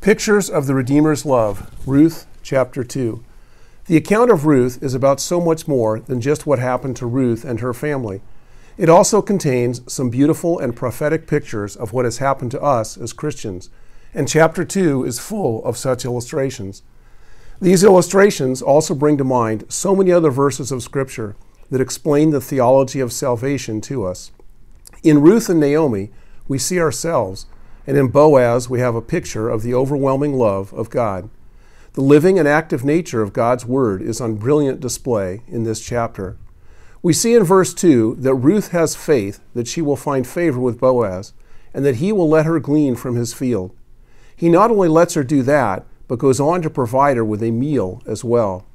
Pictures of the Redeemer's love, Ruth chapter 2. The account of Ruth is about so much more than just what happened to Ruth and her family. It also contains some beautiful and prophetic pictures of what has happened to us as Christians, and chapter 2 is full of such illustrations. These illustrations also bring to mind so many other verses of Scripture that explain the theology of salvation to us. In Ruth and Naomi, we see ourselves, and in Boaz, we have a picture of the overwhelming love of God. The living and active nature of God's Word is on brilliant display in this chapter. We see in verse 2 that Ruth has faith that she will find favor with Boaz, and that he will let her glean from his field. He not only lets her do that, but goes on to provide her with a meal as well.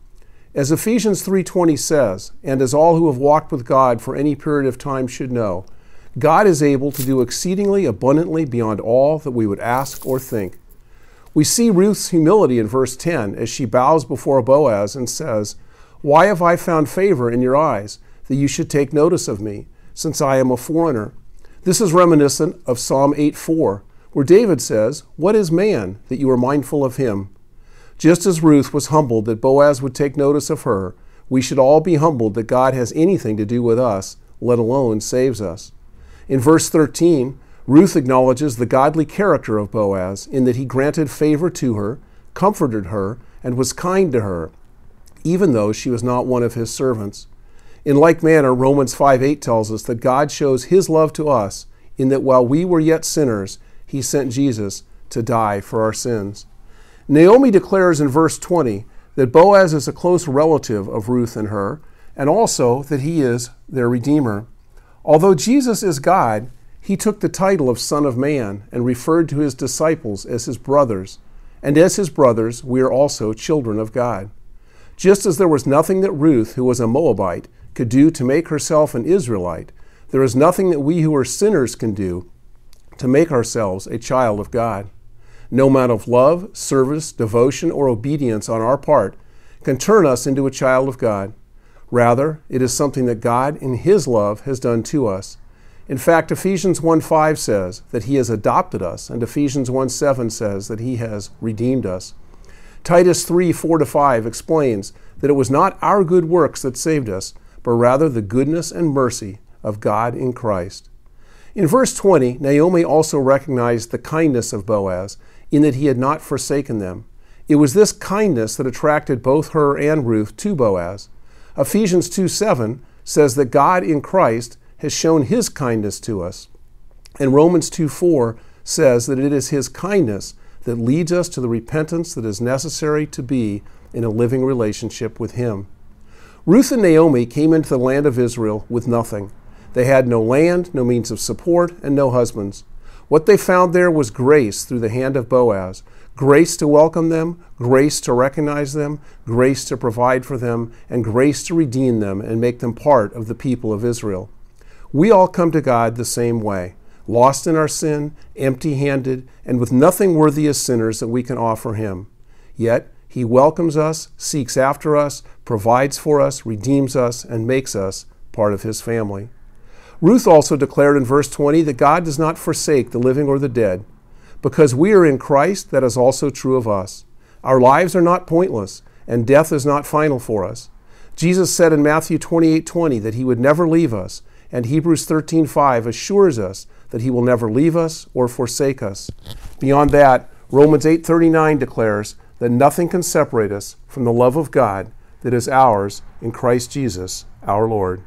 As Ephesians 3:20 says, and as all who have walked with God for any period of time should know, God is able to do exceedingly abundantly beyond all that we would ask or think. We see Ruth's humility in verse 10 as she bows before Boaz and says, "Why have I found favor in your eyes, that you should take notice of me, since I am a foreigner?" This is reminiscent of Psalm 8:4, where David says, "What is man, that you are mindful of him?" Just as Ruth was humbled that Boaz would take notice of her, we should all be humbled that God has anything to do with us, let alone saves us. In verse 13, Ruth acknowledges the godly character of Boaz in that he granted favor to her, comforted her, and was kind to her, even though she was not one of his servants. In like manner, Romans 5:8 tells us that God shows his love to us in that while we were yet sinners, he sent Jesus to die for our sins. Naomi declares in verse 20 that Boaz is a close relative of Ruth and her, and also that he is their Redeemer. Although Jesus is God, he took the title of Son of Man and referred to his disciples as his brothers. And as his brothers, we are also children of God. Just as there was nothing that Ruth, who was a Moabite, could do to make herself an Israelite, there is nothing that we who are sinners can do to make ourselves a child of God. No amount of love, service, devotion, or obedience on our part can turn us into a child of God. Rather, it is something that God in his love has done to us. In fact, Ephesians 1:5 says that he has adopted us, and Ephesians 1:7 says that he has redeemed us. Titus 3:4-5 explains that it was not our good works that saved us, but rather the goodness and mercy of God in Christ. In verse 20, Naomi also recognized the kindness of Boaz in that he had not forsaken them. It was this kindness that attracted both her and Ruth to Boaz. Ephesians 2:7 says that God in Christ has shown his kindness to us. And Romans 2:4 says that it is his kindness that leads us to the repentance that is necessary to be in a living relationship with him. Ruth and Naomi came into the land of Israel with nothing. They had no land, no means of support, and no husbands. What they found there was grace through the hand of Boaz, grace to welcome them, grace to recognize them, grace to provide for them, and grace to redeem them and make them part of the people of Israel. We all come to God the same way, lost in our sin, empty-handed, and with nothing worthy as sinners that we can offer him. Yet, he welcomes us, seeks after us, provides for us, redeems us, and makes us part of his family. Ruth also declared in verse 20 that God does not forsake the living or the dead. Because we are in Christ, that is also true of us. Our lives are not pointless, and death is not final for us. Jesus said in Matthew 28:20 that he would never leave us, and Hebrews 13:5 assures us that he will never leave us or forsake us. Beyond that, Romans 8:39 declares that nothing can separate us from the love of God that is ours in Christ Jesus, our Lord.